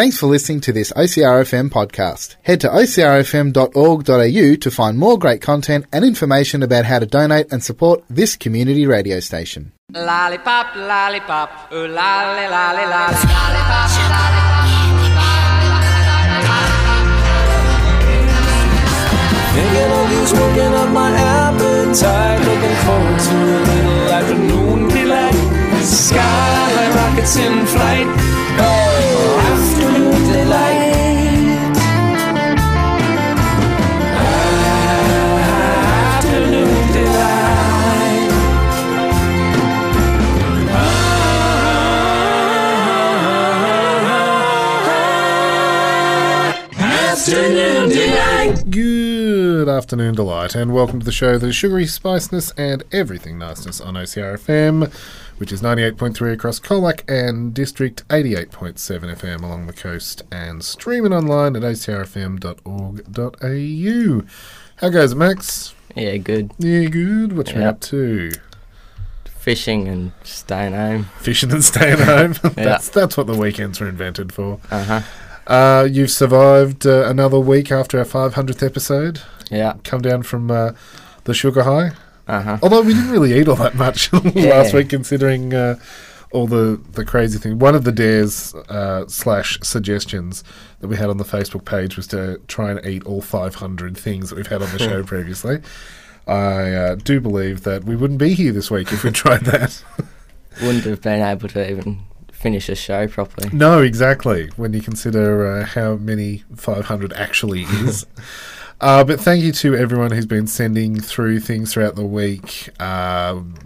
Thanks for listening to this OCRFM podcast. Head to ocrfm.org.au to find more great content and information about how to donate and support this community radio station. Lollipop, lollipop, ooh, lolly, lolly, lolly, lollipop, lollipop. Thinking of you, smoking up my appetite, looking forward to a little afternoon delight. Skyline rockets in flight, oh, afternoon delight, afternoon delight. Afternoon Delight! Good afternoon, Delight, and welcome to the show that is sugary spiceness and everything niceness on OCRFM, which is 98.3 across Colac and District, 88.7 FM along the coast, and streaming online at ocrfm.org.au. How goes it, Max? Yeah, good. Yeah, good. What you been up to? Fishing and staying home. Fishing and staying home? That's what the weekends were invented for. Uh-huh. You've survived another week after our 500th episode. Yeah. Come down from the sugar high. Uh-huh. Although we didn't really eat all that much last week, considering all the crazy thing. One of the dares / suggestions that we had on the Facebook page was to try and eat all 500 things that we've had on the show previously. I do believe that we wouldn't be here this week if we tried that. Wouldn't have been able to even finish the show properly. No, exactly, when you consider how many 500 actually is. But thank you to everyone who's been sending through things throughout the week,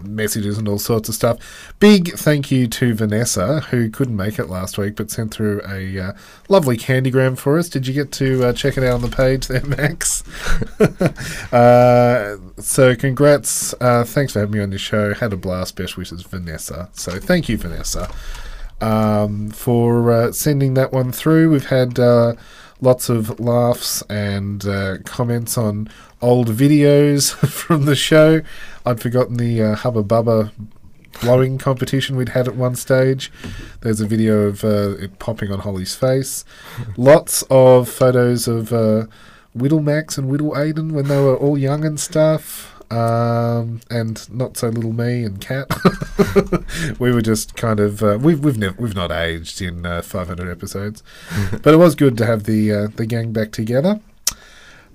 messages and all sorts of stuff. Big thank you to Vanessa, who couldn't make it last week but sent through a lovely candygram for us. Did you get to check it out on the page there, Max? So congrats. Thanks for having me on your show. Had a blast. Best wishes, Vanessa. So thank you, Vanessa, for sending that one through. We've had lots of laughs and comments on old videos from the show. I'd forgotten the Hubba Bubba blowing competition we'd had at one stage. There's a video of it popping on Holly's face. Lots of photos of Whittle Max and Whittle Aiden when they were all young and stuff. And not so little me and Cat. We were just kind of we've not aged in 500 episodes, but it was good to have the gang back together.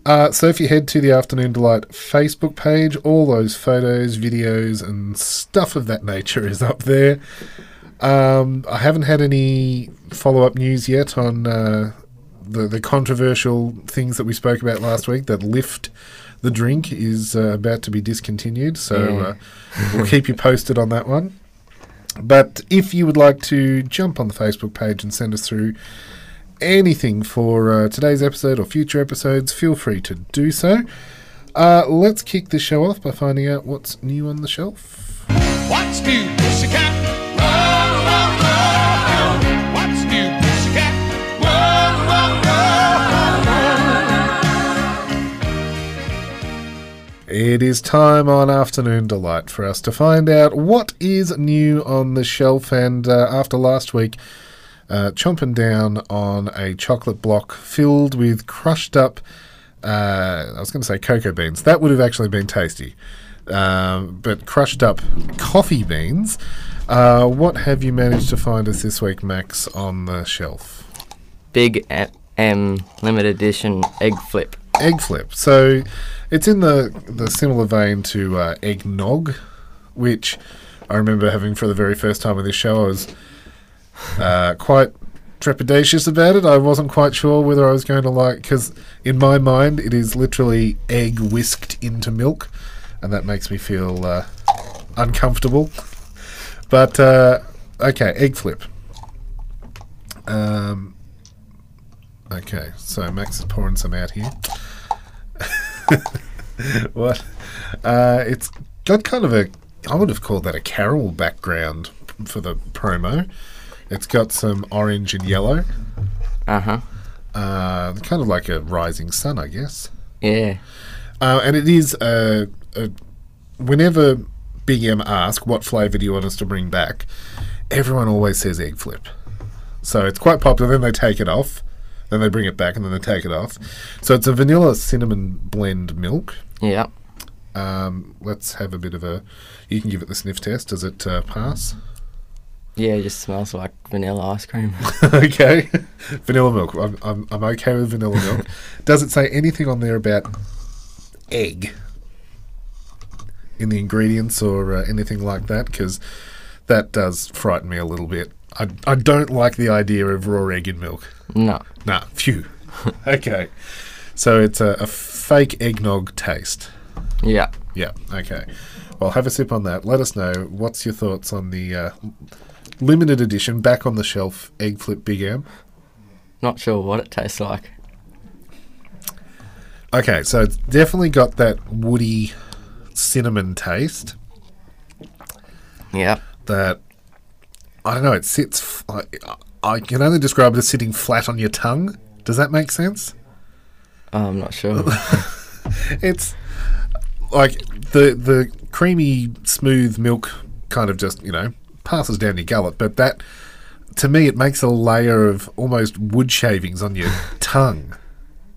So if you head to the Afternoon Delight Facebook page, all those photos, videos, and stuff of that nature is up there. I haven't had any follow up news yet on the controversial things that we spoke about last week. That Lyft, the drink, is about to be discontinued, so we'll keep you posted on that one. But if you would like to jump on the Facebook page and send us through anything for today's episode or future episodes, feel free to do so. Let's kick the show off by finding out what's new on the shelf. What's new, Pussycat? Whoa, whoa, whoa. What's new, Pussycat? Whoa, whoa, whoa. It is time on Afternoon Delight for us to find out what is new on the shelf, and after last week chomping down on a chocolate block filled with crushed up, I was going to say cocoa beans. That would have actually been tasty. But crushed up coffee beans. What have you managed to find us this week, Max, on the shelf? Big M limited edition egg flip. Egg flip. So it's in the similar vein to eggnog, which I remember having for the very first time on this show. I was quite trepidatious about it. I wasn't quite sure whether I was going to like, because in my mind it is literally egg whisked into milk, and that makes me feel uncomfortable. But okay, egg flip. Okay, so Max is pouring some out here. What? It's got kind of a, I would have called that a carol background for the promo. It's got some orange and yellow. Uh-huh. Kind of like a rising sun, I guess. Yeah. And it is, whenever Big M asks, what flavour do you want us to bring back? Everyone always says egg flip. So it's quite popular. Then they take it off. Then they bring it back and then they take it off. So it's a vanilla cinnamon blend milk. Yeah. Let's have a bit of a... You can give it the sniff test. Does it pass? Yeah, it just smells like vanilla ice cream. Okay. Vanilla milk. I'm okay with vanilla milk. Does it say anything on there about egg in the ingredients or anything like that? Because that does frighten me a little bit. I don't like the idea of raw egg in milk. No. Nah, phew. Okay. So it's a fake eggnog taste. Yeah. Yeah, okay. Well, have a sip on that. Let us know. What's your thoughts on the limited edition, back on the shelf, Egg Flip Big M? Not sure what it tastes like. Okay, so it's definitely got that woody cinnamon taste. Yeah. That... I don't know, it sits... I can only describe it as sitting flat on your tongue. Does that make sense? I'm not sure. It's like the creamy, smooth milk kind of just, you know, passes down your gullet, but that, to me, it makes a layer of almost wood shavings on your tongue.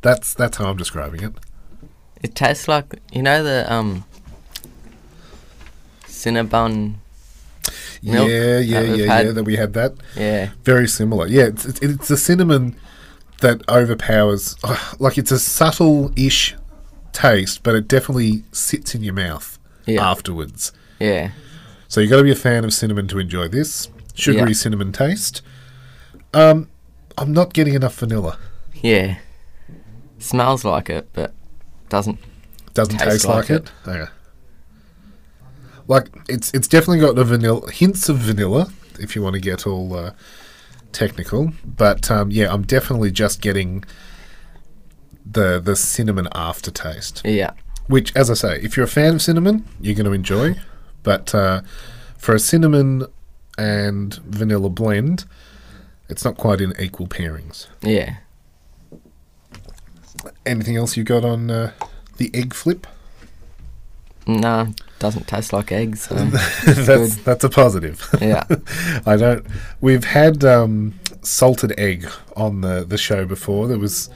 That's how I'm describing it. It tastes like, you know, the Cinnabon... Milk, yeah, that we had that. Yeah. Very similar. Yeah, it's a cinnamon that overpowers... like, it's a subtle-ish taste, but it definitely sits in your mouth afterwards. Yeah. So you've got to be a fan of cinnamon to enjoy this. Sugary cinnamon taste. I'm not getting enough vanilla. Yeah. Smells like it, but doesn't taste like it. Okay. Like, it's definitely got the vanilla, hints of vanilla, if you want to get all technical. But, yeah, I'm definitely just getting the cinnamon aftertaste. Yeah. Which, as I say, if you're a fan of cinnamon, you're going to enjoy. But for a cinnamon and vanilla blend, it's not quite in equal pairings. Yeah. Anything else you got on the Egg Flip? No, doesn't taste like eggs. So that's a positive. Yeah. I don't... We've had salted egg on the show before. There was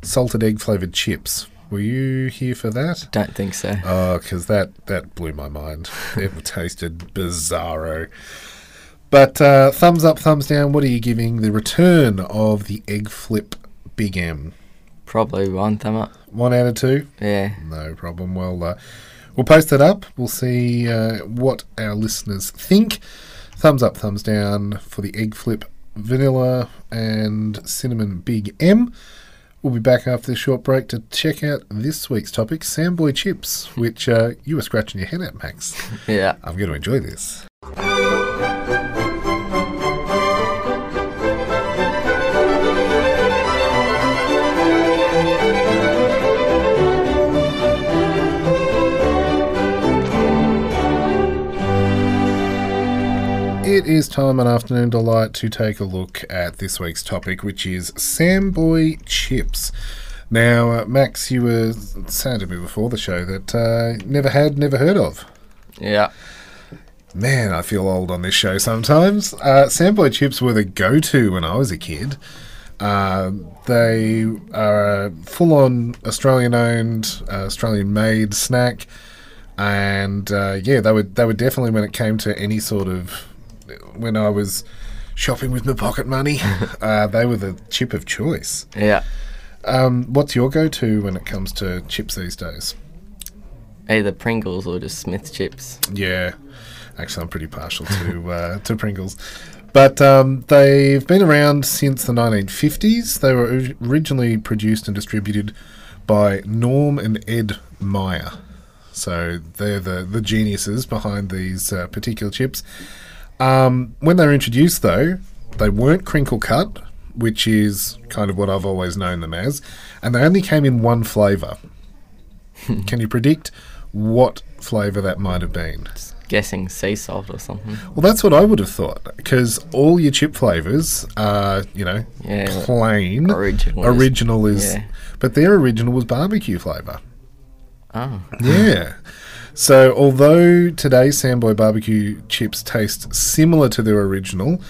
salted egg flavoured chips. Were you here for that? Don't think so. Oh, because that blew my mind. It tasted bizarro. But thumbs up, thumbs down, what are you giving the return of the Egg Flip Big M? Probably one thumb up. 1 out of 2? Yeah. No problem. Well... we'll post that up. We'll see what our listeners think. Thumbs up, thumbs down for the Egg Flip Vanilla and Cinnamon Big M. We'll be back after this short break to check out this week's topic, Samboy Chips, which you were scratching your head at, Max. Yeah. I'm going to enjoy this. It is time on Afternoon Delight to take a look at this week's topic, which is Samboy Chips. Now, Max, you were saying to me before the show that never heard of. Yeah. Man, I feel old on this show sometimes. Samboy Chips were the go-to when I was a kid. They are a full-on Australian-owned, Australian-made snack. And, yeah, they were definitely, when it came to any sort of... when I was shopping with my pocket money, they were the chip of choice. Yeah. What's your go-to when it comes to chips these days? Either Pringles or just Smith's chips. Yeah. Actually, I'm pretty partial to Pringles. But they've been around since the 1950s. They were originally produced and distributed by Norm and Ed Meyer. So they're the geniuses behind these particular chips. When they were introduced, though, they weren't crinkle cut, which is kind of what I've always known them as, and they only came in one flavour. Can you predict what flavour that might have been? Just guessing sea salt or something. Well, that's what I would have thought, because all your chip flavours are, you know, plain. Original is... Yeah. But their original was barbecue flavour. Oh. Yeah. So, although today's Samboy barbecue chips taste similar to their original,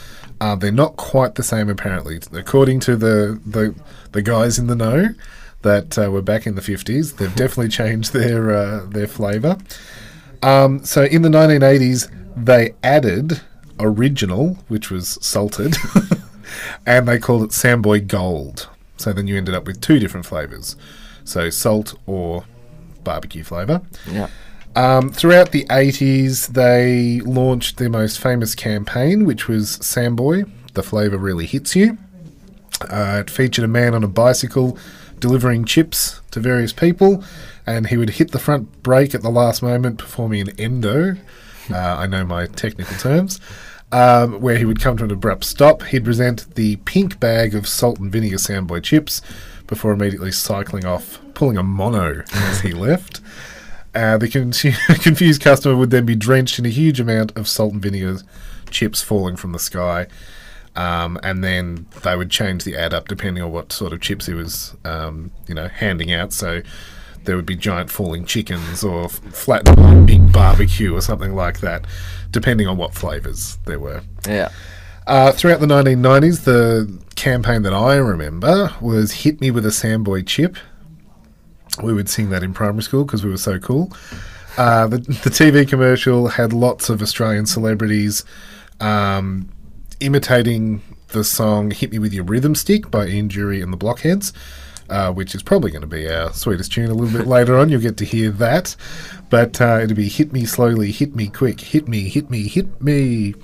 They're not quite the same, apparently. According to the guys in the know that were back in the 50s, they've definitely changed their flavour. So in the 1980s, they added original, which was salted, and they called it Samboy Gold. So then you ended up with two different flavours. So salt or barbecue flavour. Yeah. Throughout the 80s, they launched their most famous campaign, which was Samboy, the flavour really hits you. It featured a man on a bicycle delivering chips to various people, and he would hit the front brake at the last moment, performing an endo. I know my technical terms. Where he would come to an abrupt stop. He'd present the pink bag of salt and vinegar Samboy chips before immediately cycling off, pulling a mono as he left. The confused customer would then be drenched in a huge amount of salt and vinegar chips falling from the sky. And then they would change the ad up depending on what sort of chips he was handing out. So there would be giant falling chickens or flattened big barbecue or something like that, depending on what flavours there were. Yeah. Throughout the 1990s, the campaign that I remember was Hit Me With a Samboy Chip. We would sing that in primary school because we were so cool. The TV commercial had lots of Australian celebrities imitating the song Hit Me With Your Rhythm Stick by Ian Dury and the Blockheads. Which is probably going to be our sweetest tune a little bit later on. You'll get to hear that. But it'll be hit me slowly, hit me quick, hit me, hit me, hit me.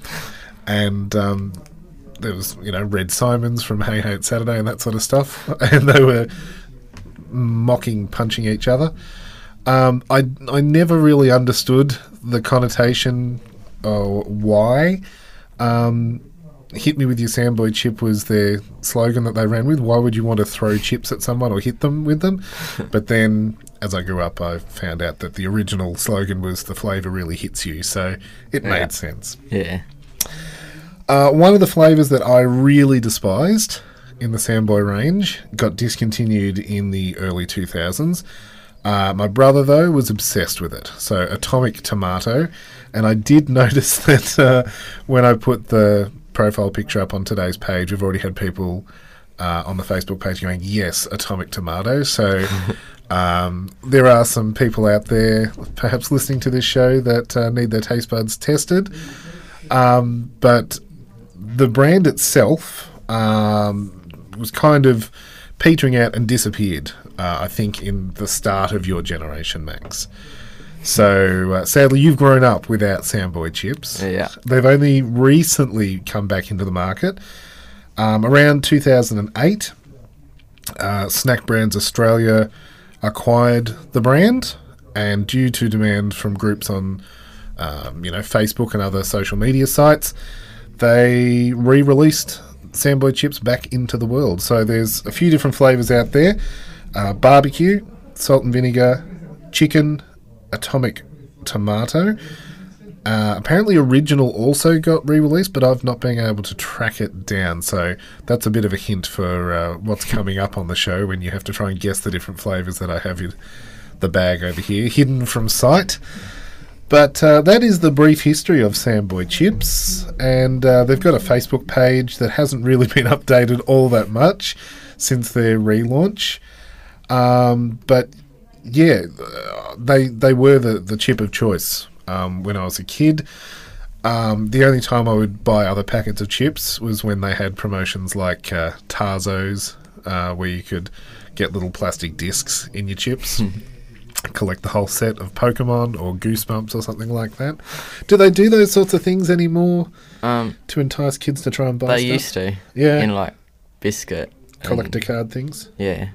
And there was, Red Simons from Hey Hey It's Saturday and that sort of stuff. And they were mocking, punching each other. I never really understood the connotation or why. Hit me with your Samboy chip was their slogan that they ran with. Why would you want to throw chips at someone or hit them with them? But then, as I grew up, I found out that the original slogan was the flavour really hits you, so it made sense. Yeah. One of the flavours that I really despised in the Samboy range got discontinued in the early 2000s. My brother, though, was obsessed with it. So, Atomic Tomato. And I did notice that when I put the profile picture up on today's page, we've already had people on the Facebook page going, yes, Atomic Tomato. So there are some people out there perhaps listening to this show that need their taste buds tested. But the brand itself was kind of petering out and disappeared, I think, in the start of your generation, Max. So, sadly, you've grown up without Samboy chips. Yeah. They've only recently come back into the market. Around 2008, Snack Brands Australia acquired the brand, and due to demand from groups on, Facebook and other social media sites, they re-released Samboy chips back into the world. So there's a few different flavours out there. Barbecue, salt and vinegar, chicken, Atomic Tomato. Apparently Original also got re-released, but I've not been able to track it down, so that's a bit of a hint for what's coming up on the show when you have to try and guess the different flavours that I have in the bag over here, hidden from sight. But that is the brief history of Samboy chips, and they've got a Facebook page that hasn't really been updated all that much since their relaunch. But yeah, they were the chip of choice when I was a kid. The only time I would buy other packets of chips was when they had promotions like Tazos, where you could get little plastic discs in your chips, collect the whole set of Pokemon or Goosebumps or something like that. Do they do those sorts of things anymore to entice kids to try and buy stuff? They used to. Yeah. In like biscuit. Collector card things? Yeah.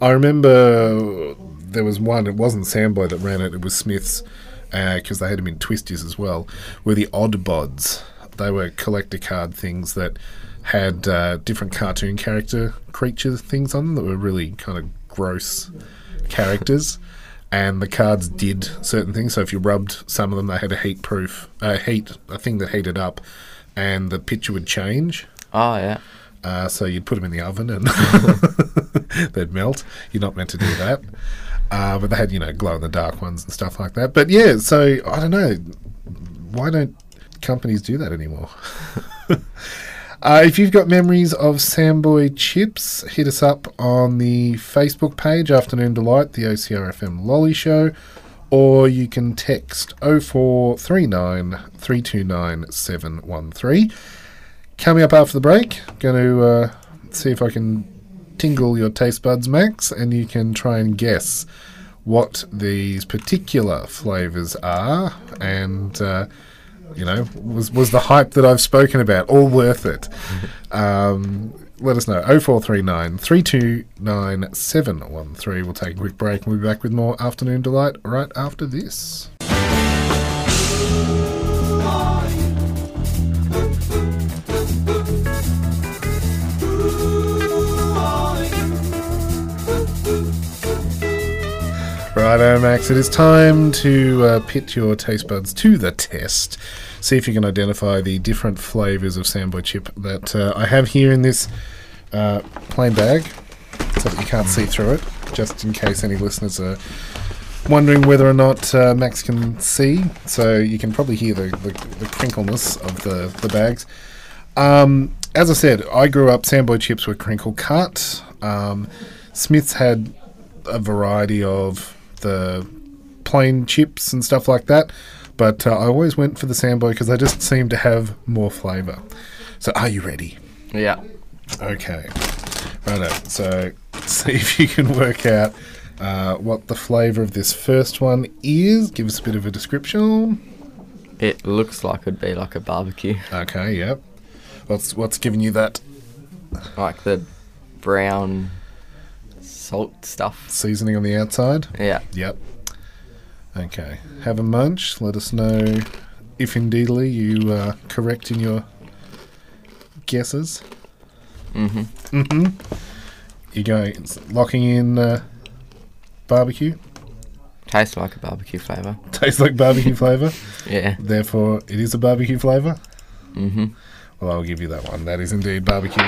I remember there was one, it wasn't Samboy that ran it, it was Smith's, because they had them in Twisties as well, were the Odd Bods. They were collector card things that had different cartoon character creature things on them that were really kind of gross characters, and the cards did certain things. So if you rubbed some of them, they had a a thing that heated up, and the picture would change. Oh, yeah. So you'd put them in the oven and they'd melt. You're not meant to do that. But they had, glow-in-the-dark ones and stuff like that. But, yeah, so I don't know. Why don't companies do that anymore? If you've got memories of Samboy chips, hit us up on the Facebook page, Afternoon Delight, the OCRFM Lolly Show, or you can text 0439 329 713. Coming up after the break, going to see if I can tingle your taste buds, Max, and you can try and guess what these particular flavours are, and you know, was the hype that I've spoken about all worth it? Let us know. 0439 329 713. We'll take a quick break and we'll be back with more Afternoon Delight right after this. Righto, Max, it is time to pit your taste buds to the test. See if you can identify the different flavours of Samboy chip that I have here in this plain bag, so that you can't see through it, just in case any listeners are wondering whether or not Max can see. So you can probably hear the crinkleness of the bags. As I said, I grew up, Samboy chips were crinkle cut. Smith's had a variety of the plain chips and stuff like that, but I always went for the Samboy because they just seem to have more flavour. So are you ready? Yeah. Okay. Righto. So see if you can work out what the flavour of this first one is. Give us a bit of a description. It looks like it'd be like a barbecue. Okay, yep. What's giving you that? Like the brown salt stuff. Seasoning on the outside? Yeah. Yep. Okay. Have a munch. Let us know if indeedly you are correct in your guesses. Mm-hmm. Mm-hmm. You're going, locking in barbecue? Tastes like a barbecue flavour. Tastes like barbecue flavour? Yeah. Therefore, it is a barbecue flavour? Mm-hmm. Well, I'll give you that one. That is indeed barbecue.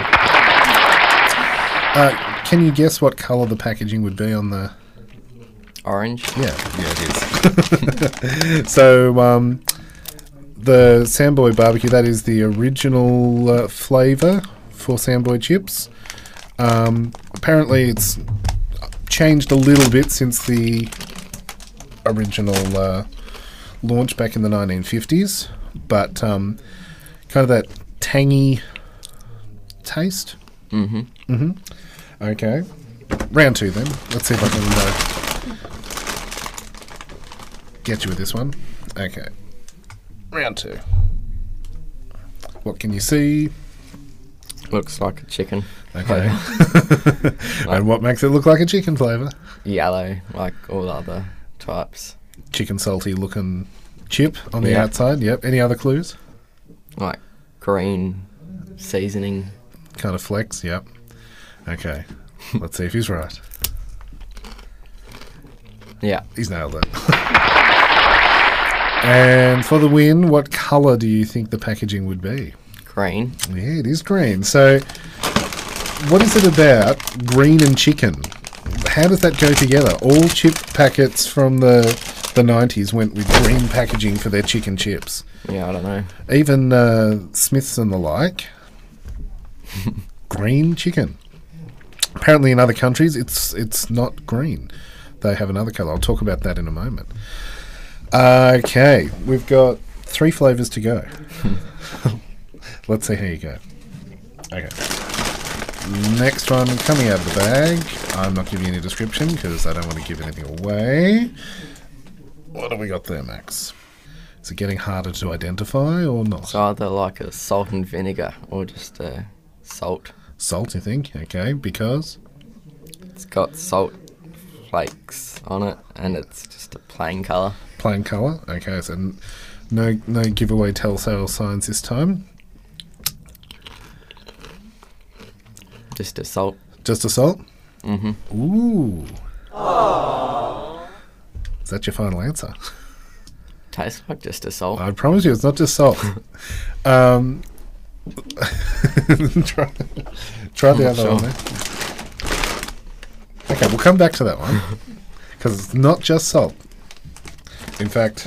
Can you guess what colour the packaging would be on the... Orange? Yeah, it is. So, the Samboy barbecue, that is the original flavour for Samboy chips. Apparently it's changed a little bit since the original launch back in the 1950s, but kind of that tangy taste. Mm-hmm. Mm-hmm. Okay. Round two, then. Let's see if I can get you with this one. Okay. Round two. What can you see? Looks like a chicken. Okay. And what makes it look like a chicken flavour? Yellow, like all other types. Chicken salty looking chip on the outside. Yep. Any other clues? Like green seasoning. Kind of flex, yep. Okay, let's see if he's right. Yeah. He's nailed it. And for the win, what colour do you think the packaging would be? Green. Yeah, it is green. So what is it about green and chicken? How does that go together? All chip packets from the 90s went with green packaging for their chicken chips. Yeah, I don't know. Even Smith's and the like... Green chicken. Apparently in other countries it's not green. They have another colour. I'll talk about that in a moment. Okay, we've got three flavours to go. Let's see how you go. Okay. Next one coming out of the bag. I'm not giving you any description because I don't want to give anything away. What have we got there, Max? Is it getting harder to identify or not? It's either like a salt and vinegar or just a salt. Salt, you think? Okay, because? It's got salt flakes on it and it's just a plain colour. Plain colour? Okay, so no giveaway telltale signs this time. Just a salt. Just a salt? Mm-hmm. Ooh. Aww. Is that your final answer? Tastes like just a salt. I promise you, it's not just salt. Try the other one there. Okay, we'll come back to that one because it's not just salt. In fact,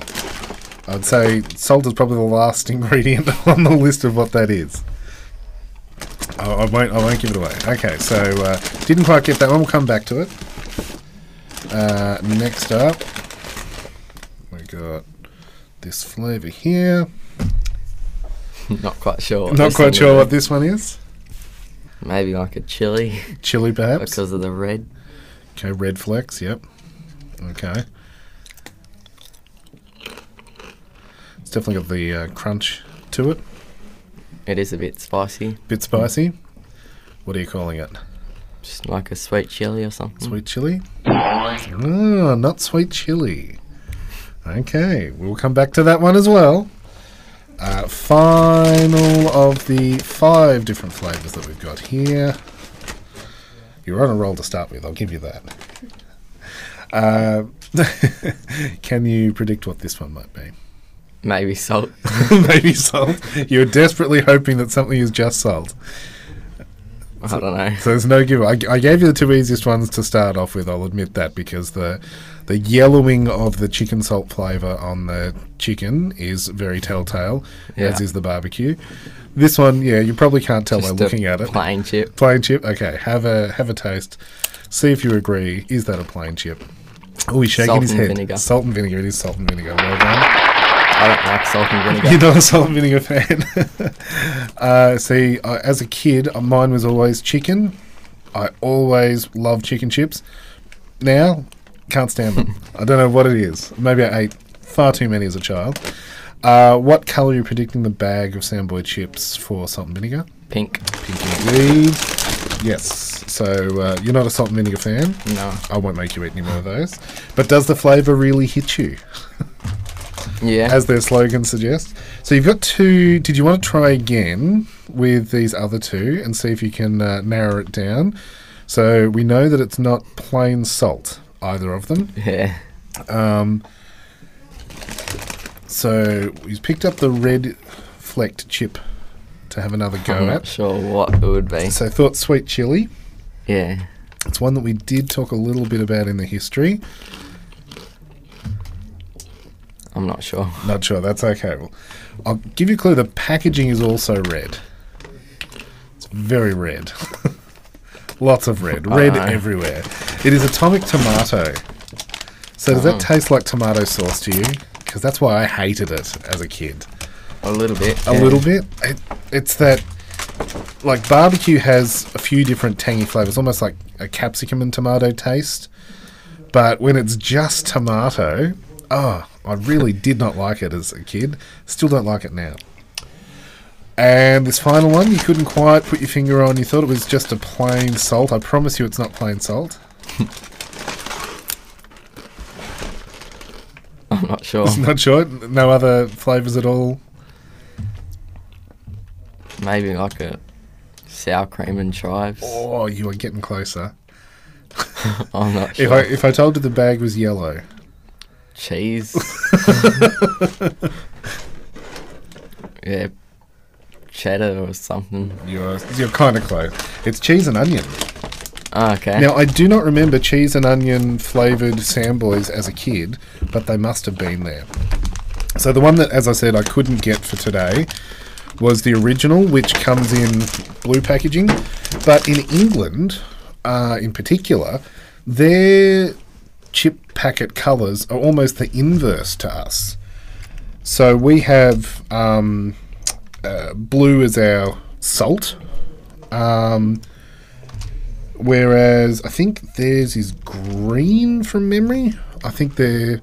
I'd say salt is probably the last ingredient on the list of what that is. I won't give it away. Okay, so didn't quite get that one. We'll come back to it. Next up, we got this flavour here. Not quite sure. Not quite sure what this one is. Maybe like a chili. Chili, perhaps. Because of the red. Okay, red flecks, yep. Okay. It's definitely got the crunch to it. It is a bit spicy. Bit spicy? What are you calling it? Just like a sweet chili or something. Sweet chili? Oh, not sweet chili. Okay, we'll come back to that one as well. Final of the 5 different flavours that we've got here. You're on a roll to start with, I'll give you that. Can you predict what this one might be? Maybe salt. Maybe salt. You're desperately hoping that something is just salt. So, I don't know. So there's no giveaway. I gave you the 2 easiest ones to start off with, I'll admit that, because the yellowing of the chicken salt flavour on the chicken is very telltale, as is the barbecue. This one, yeah, you probably can't tell just by looking at it. Plain chip. Plain chip. Okay, have a taste. See if you agree. Is that a plain chip? Oh, he's shaking his head. Salt and vinegar. Salt and vinegar. It is salt and vinegar. Well done. I don't like salt and vinegar. You're not a salt and vinegar fan. See, as a kid, mine was always chicken. I always loved chicken chips. Now, can't stand them. I don't know what it is. Maybe I ate far too many as a child. What colour are you predicting the bag of Samboy chips for salt and vinegar? Pink. Pink indeed. Yes. So you're not a salt and vinegar fan? No. I won't make you eat any more of those. But does the flavour really hit you? Yeah. As their slogan suggests. So you've got 2. Did you want to try again with these other 2 and see if you can narrow it down? So we know that it's not plain salt, either of them. Yeah. So he's picked up the red flecked chip to have another go at. I'm not sure what it would be. So I thought sweet chili. Yeah. It's one that we did talk a little bit about in the history. I'm not sure. Not sure. That's okay. Well, I'll give you a clue. The packaging is also red. It's very red. Lots of red. Red everywhere. It is atomic tomato. So does that taste like tomato sauce to you? Because that's why I hated it as a kid. A little bit. A little bit. It's that, like, barbecue has a few different tangy flavours, almost like a capsicum and tomato taste. But when it's just tomato, I really did not like it as a kid. Still don't like it now. And this final one, you couldn't quite put your finger on. You thought it was just a plain salt. I promise you it's not plain salt. I'm not sure. Not sure? No other flavours at all? Maybe like a sour cream and chives. Oh, you are getting closer. I'm not sure. If I told you the bag was yellow... Cheese. Yeah, cheddar or something. You're kind of close. It's cheese and onion. Oh, okay. Now, I do not remember cheese and onion flavoured Samboys as a kid, but they must have been there. So the one that, as I said, I couldn't get for today was the original, which comes in blue packaging. But in England, in particular, their chip packet colours are almost the inverse to us. So we have blue as our salt, whereas I think theirs is green from memory. I think their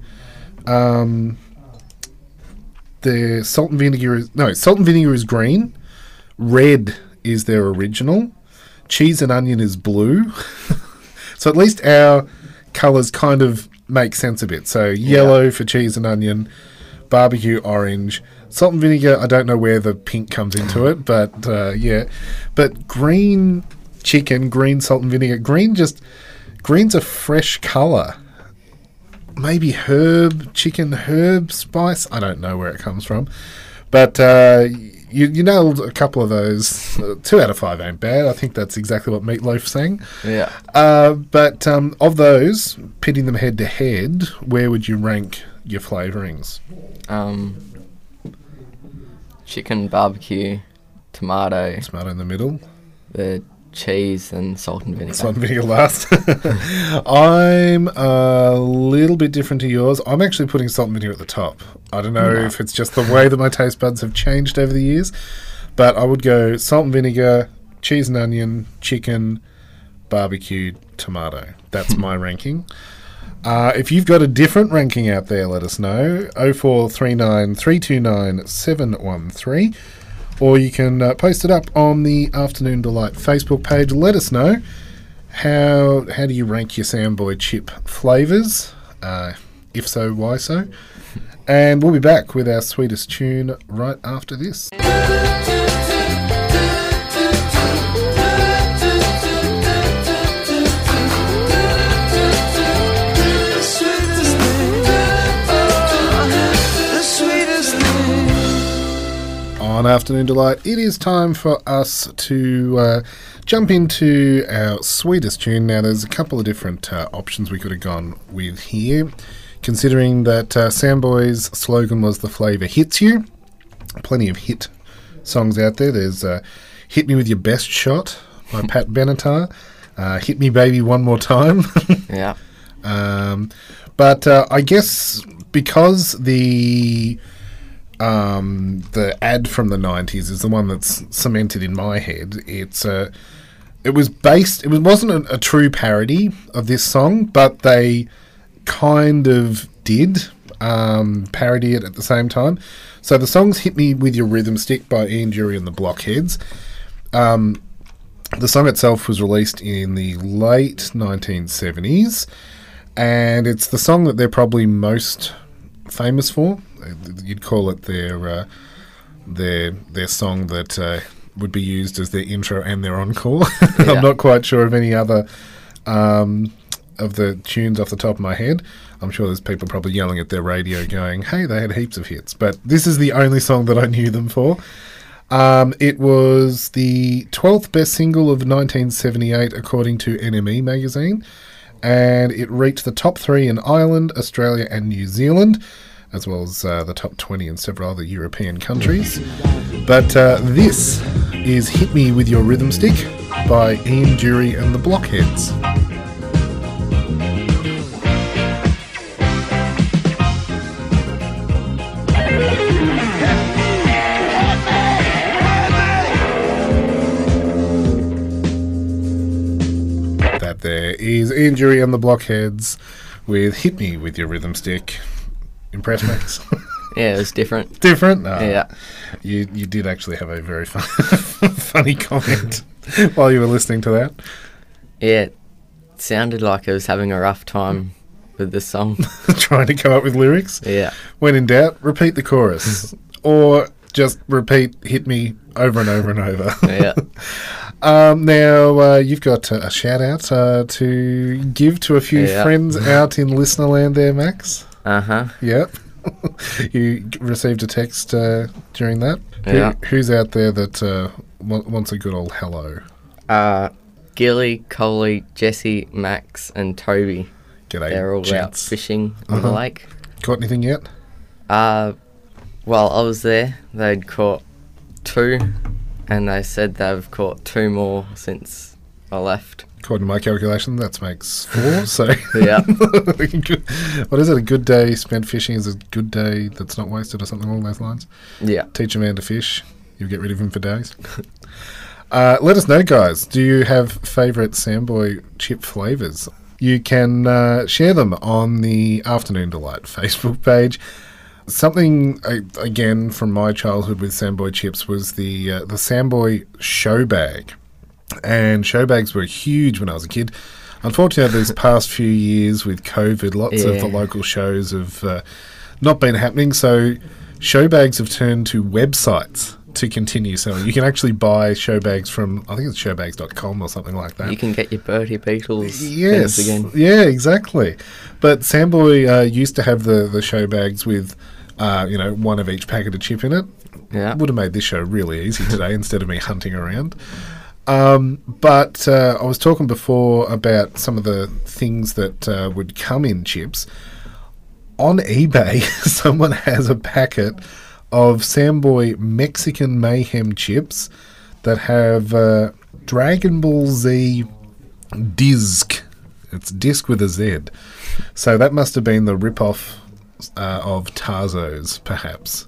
salt and vinegar is... No, salt and vinegar is green. Red is their original. Cheese and onion is blue. So at least our colours kind of make sense a bit. So yellow for cheese and onion, barbecue orange, salt and vinegar, I don't know where the pink comes into it, but yeah. But green chicken, green salt and vinegar, green's a fresh colour. Maybe herb, spice, I don't know where it comes from. But you nailed a couple of those. 2 out of 5 ain't bad. I think that's exactly what Meatloaf sang. Yeah. But of those, pitting them head to head, where would you rank your flavourings? Chicken, barbecue, tomato. Tomato in the middle. cheese and salt and vinegar. Salt and vinegar last. I'm a little bit different to yours. I'm actually putting salt and vinegar at the top. I don't know if it's just the way that my taste buds have changed over the years, but I would go salt and vinegar, cheese and onion, chicken, barbecue, tomato. That's my ranking. If you've got a different ranking out there, let us know. 0439 329 713. Or you can post it up on the Afternoon Delight Facebook page. Let us know, how do you rank your Samboy chip flavours? If so, why so? And we'll be back with our sweetest tune right after this. On Afternoon Delight, it is time for us to jump into our sweetest tune. Now, there's a couple of different options we could have gone with here, considering that Samboy's slogan was "The flavour hits you." Plenty of hit songs out there. There's "Hit Me With Your Best Shot" by Pat Benatar, "Hit Me Baby One More Time." Yeah. But I guess because the ad from the 90s is the one that's cemented in my head. It wasn't a true parody of this song, but they kind of did parody it at the same time. So the song's "Hit Me With Your Rhythm Stick" by Ian Dury and the Blockheads. The song itself was released in the late 1970s, and it's the song that they're probably most famous for. You'd call it their song that would be used as their intro and their encore. Yeah. I'm not quite sure of any other of the tunes off the top of my head. I'm sure there's people probably yelling at their radio going, "Hey, they had heaps of hits," but this is the only song that I knew them for. It was the 12th best single of 1978 according to NME magazine, and it reached the top 3 in Ireland, Australia and New Zealand, as well as the top 20 in several other European countries. But this is "Hit Me With Your Rhythm Stick" by Ian Dury and the Blockheads. That there is Ian Dury and the Blockheads with "Hit Me With Your Rhythm Stick." Impressed, Max? Yeah, it was different. Different? No. Yeah. You did actually have a very funny comment while you were listening to that. Yeah, it sounded like I was having a rough time with this song. Trying to come up with lyrics? Yeah. When in doubt, repeat the chorus. Or just repeat "Hit Me" over and over and over. Yeah. Now, you've got a shout-out to give to a few friends out in listener land there, Max. Uh-huh. Yep. You received a text during that. Yeah. Who's out there that wants a good old hello? Gilly, Coley, Jesse, Max and Toby. G'day, they're all out fishing on the lake. Caught anything yet? While I was there, they'd caught 2, and they said they've caught 2 more since I left. According to my calculation, that makes 4. So yeah, what is it? A good day spent fishing is a good day that's not wasted, or something along those lines. Yeah. Teach a man to fish, you'll get rid of him for days. Let us know, guys. Do you have favourite Samboy chip flavours? You can share them on the Afternoon Delight Facebook page. Something again from my childhood with Samboy chips was the Samboy show bag. And show bags were huge when I was a kid. Unfortunately, these past few years with COVID, lots of the local shows have not been happening. So show bags have turned to websites to continue selling. You can actually buy show bags from, I think it's showbags.com or something like that. You can get your Bertie Beetles things again. Yeah, exactly. But Samboy used to have the show bags with, one of each packet of chip in it. Yeah. Would have made this show really easy today instead of me hunting around. But I was talking before about some of the things that would come in chips. On eBay, someone has a packet of Samboy Mexican Mayhem chips that have Dragon Ball Z Disc. It's disc with a Z. So that must have been the rip-off of Tazos, perhaps.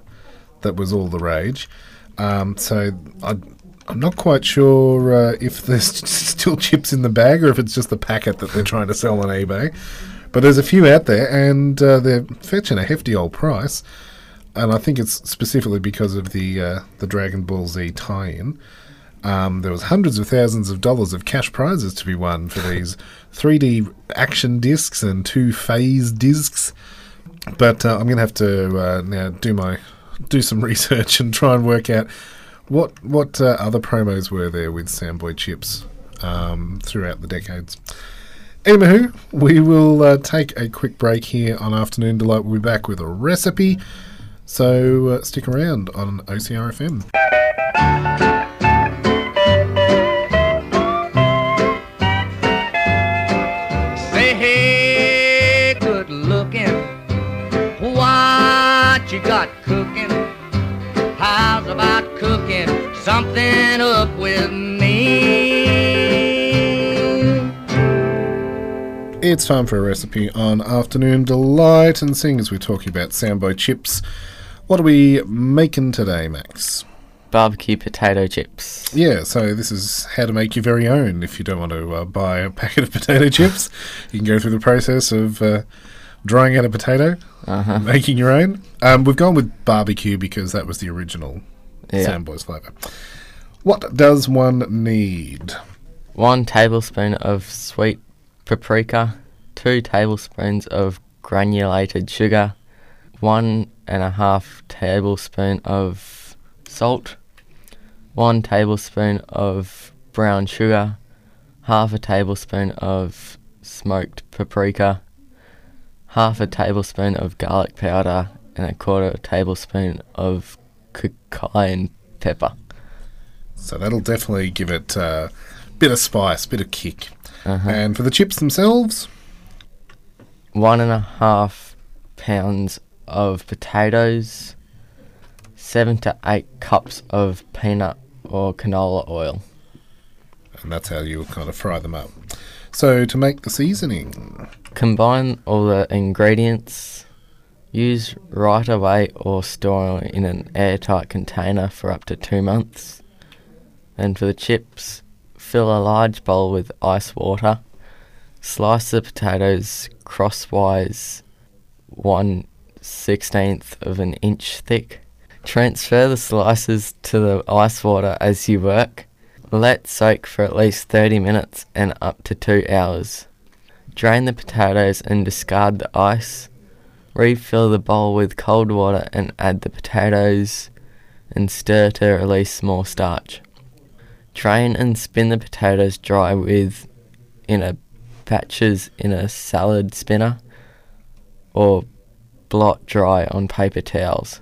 That was all the rage. So I'm not quite sure if there's still chips in the bag or if it's just the packet that they're trying to sell on eBay. But there's a few out there, and they're fetching a hefty old price. And I think it's specifically because of the Dragon Ball Z tie-in. There was hundreds of thousands of dollars of cash prizes to be won for these 3D action discs and two-phase discs. But I'm going to have to now do some research and try and work out what other promos were there with Samboy chips throughout the decades. Anywho, we will take a quick break here on Afternoon Delight. We'll be back with a recipe, so stick around on OCRFM. You got cooking? How's about cooking something up with me? It's time for a recipe on Afternoon Delight, and seeing as we're talking about Samboy chips, what are we making today, Max? Barbecue potato chips. Yeah, so this is how to make your very own. If you don't want to buy a packet of potato chips, you can go through the process of drying out a potato, making your own. We've gone with barbecue because that was the original Samboy's flavour. What does one need? 1 tablespoon of sweet paprika, 2 tablespoons of granulated sugar, 1.5 tablespoons of salt, 1 tablespoon of brown sugar, 1/2 tablespoon of smoked paprika, 1/2 tablespoon of garlic powder, and 1/4 tablespoon of cayenne pepper. So that'll definitely give it a bit of spice, bit of kick. And for the chips themselves? 1.5 pounds of potatoes, 7 to 8 cups of peanut or canola oil. And that's how you kind of fry them up. So to make the seasoning, combine all the ingredients, use right away or store in an airtight container for up to 2 months. And for the chips, fill a large bowl with ice water, slice the potatoes crosswise 1/16 of an inch thick, transfer the slices to the ice water as you work. Let soak for at least 30 minutes and up to 2 hours. Drain the potatoes and discard the ice. Refill the bowl with cold water and add the potatoes and stir to release more starch. Drain and spin the potatoes dry with inner batches in a salad spinner or blot dry on paper towels.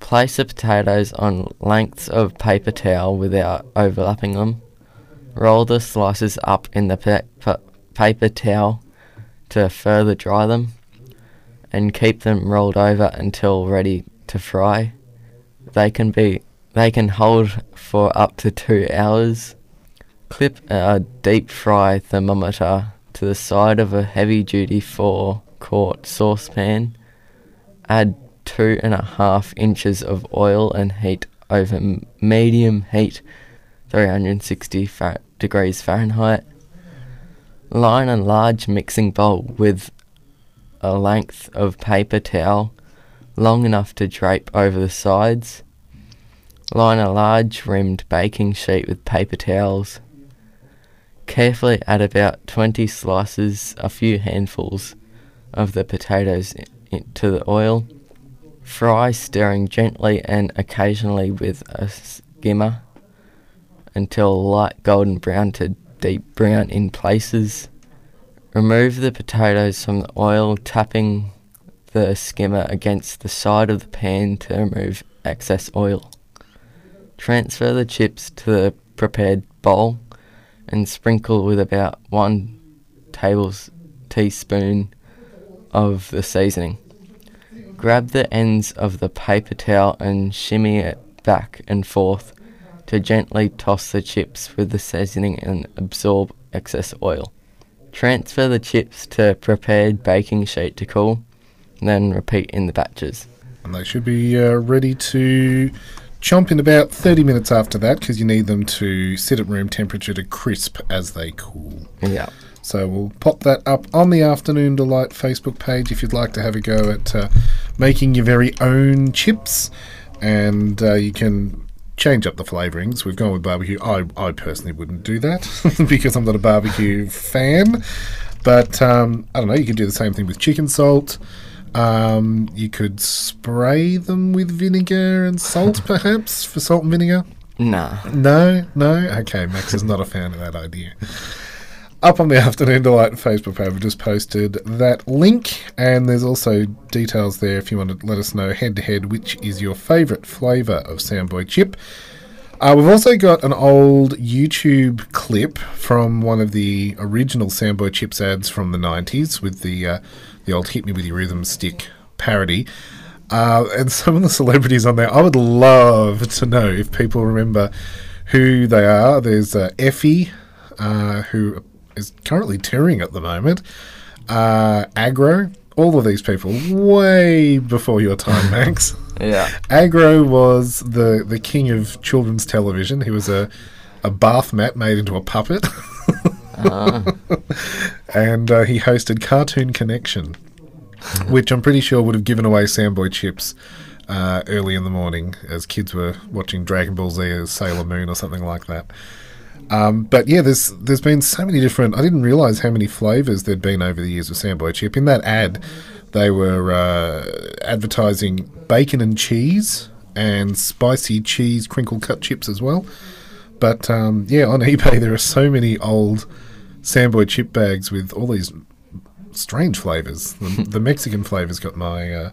Place the potatoes on lengths of paper towel without overlapping them. Roll the slices up in the paper towel to further dry them, and keep them rolled over until ready to fry. They can hold for up to 2 hours. Clip a deep fry thermometer to the side of a heavy-duty 4-quart saucepan. Add 2.5 inches of oil and heat over medium heat, 360 degrees Fahrenheit. Line a large mixing bowl with a length of paper towel long enough to drape over the sides. Line a large rimmed baking sheet with paper towels. Carefully add about 20 slices, a few handfuls of the potatoes into the oil. Fry, stirring gently and occasionally with a skimmer until light golden brown to deep brown in places. Remove the potatoes from the oil, tapping the skimmer against the side of the pan to remove excess oil. Transfer the chips to the prepared bowl and sprinkle with about 1 tablespoon of the seasoning. Grab the ends of the paper towel and shimmy it back and forth to gently toss the chips with the seasoning and absorb excess oil. Transfer the chips to a prepared baking sheet to cool, and then repeat in the batches. And they should be ready to chomp in about 30 minutes after that, because you need them to sit at room temperature to crisp as they cool. Yeah. So we'll pop that up on the Afternoon Delight Facebook page if you'd like to have a go at making your very own chips. And you can change up the flavourings. We've gone with barbecue. I personally wouldn't do that because I'm not a barbecue fan. But, I don't know, you could do the same thing with chicken salt. You could spray them with vinegar and salt, perhaps, for salt and vinegar? No. No? No? Okay, Max is not a fan of that idea. Up on the Afternoon Delight Facebook page, we just posted that link, and there's also details there if you want to let us know head-to-head which is your favourite flavour of Samboy chip. We've also got an old YouTube clip from one of the original Samboy chips ads from the 90s with the old Hit Me With Your Rhythm Stick parody. And some of the celebrities on there, I would love to know if people remember who they are. There's Effie, who is currently touring at the moment. Aggro, all of these people, way before your time, Max. Yeah. Aggro was the king of children's television. He was a bath mat made into a puppet. And he hosted Cartoon Connection, which I'm pretty sure would have given away Samboy chips early in the morning as kids were watching Dragon Ball Z or Sailor Moon or something like that. But yeah, there's been so many different. I didn't realise how many flavours there'd been over the years of Samboy chip. In that ad, they were advertising bacon and cheese and spicy cheese crinkle cut chips as well. But yeah, on eBay there are so many old Samboy chip bags with all these strange flavours. The Mexican flavour's got my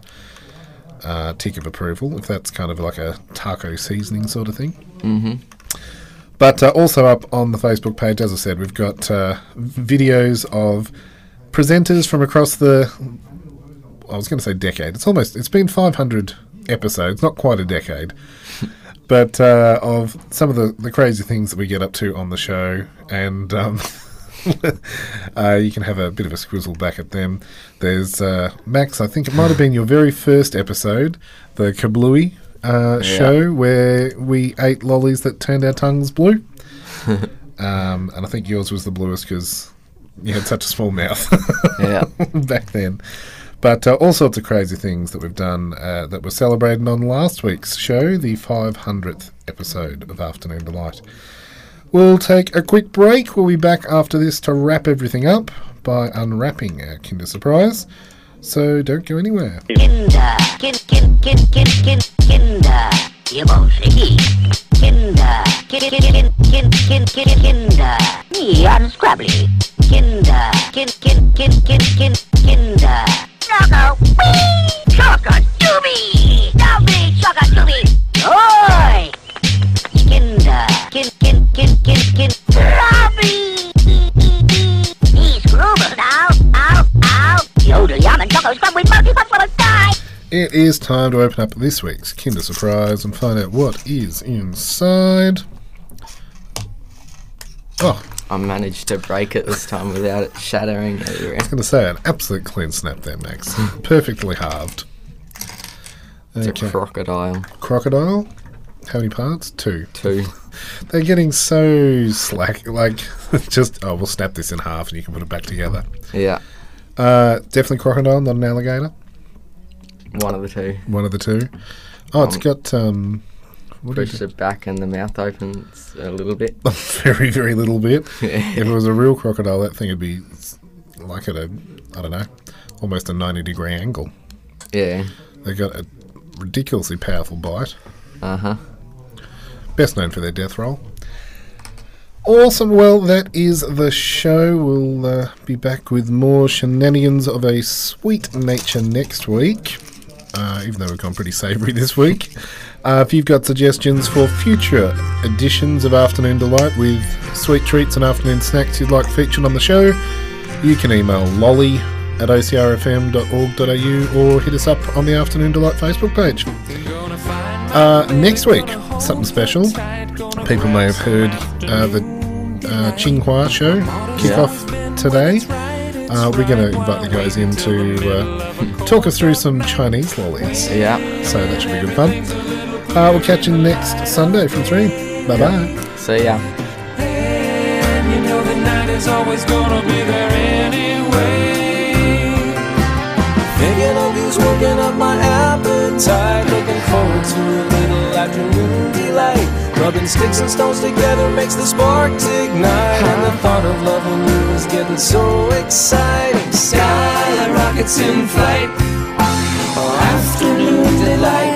tick of approval, if that's kind of like a taco seasoning sort of thing. Mm-hmm. But also up on the Facebook page, as I said, we've got videos of presenters from across the, I was going to say decade. It's been 500 episodes, not quite a decade. But of some of the crazy things that we get up to on the show. And you can have a bit of a squizzle back at them. There's, Max, I think it might have been your very first episode, the Kablooey show where we ate lollies that turned our tongues blue. And I think yours was the bluest because you had such a small mouth back then. But all sorts of crazy things that we've done that were celebrated on last week's show, the 500th episode of Afternoon Delight. We'll take a quick break. We'll be back after this to wrap everything up by unwrapping our Kinder Surprise. So don't go anywhere. Kinder, you're bullshitty. Kinder, me unscrabbly. Kinder, choco, wee, choco doobie, lovely choco doobie, oi. Kinder, lovely. These groovers ow. Yodel yum and choco scrub with multi-pots for a sky. It is time to open up this week's Kinder Surprise and find out what is inside. Oh. I managed to break it this time without it shattering everywhere. I was going to say, an absolute clean snap there, Max. Perfectly halved. Okay. It's a crocodile. Crocodile? How many parts? Two. They're getting so slack. Like, just, oh, we'll snap this in half and you can put it back together. Yeah. Definitely crocodile, not an alligator. One of the two. Oh, it's got... push the back and the mouth opens a little bit. Very, very little bit. If it was a real crocodile, that thing would be like at a, I don't know, almost a 90-degree angle. Yeah. They got a ridiculously powerful bite. Uh-huh. Best known for their death roll. Awesome. Well, that is the show. We'll be back with more shenanigans of a sweet nature next week. Even though we've gone pretty savoury this week. If you've got suggestions for future editions of Afternoon Delight with sweet treats and afternoon snacks you'd like featured on the show, you can email lolly@ocrfm.org.au or hit us up on the Afternoon Delight Facebook page. Next week, something special. People may have heard the Tsinghua show kick-off today. We're going to invite the guys in to talk us through some Chinese lollies. Yeah. So that should be good fun. We'll catch you next Sunday from 3. Bye-bye. Yeah. See ya. And you know the night is always going to be there anyway. Thinking of you's working up my appetite. Looking forward to a little afternoon delight. Rubbing sticks and stones together makes the sparks ignite. And the thought of loving you is getting so exciting. Sky rockets in flight, oh, afternoon delight.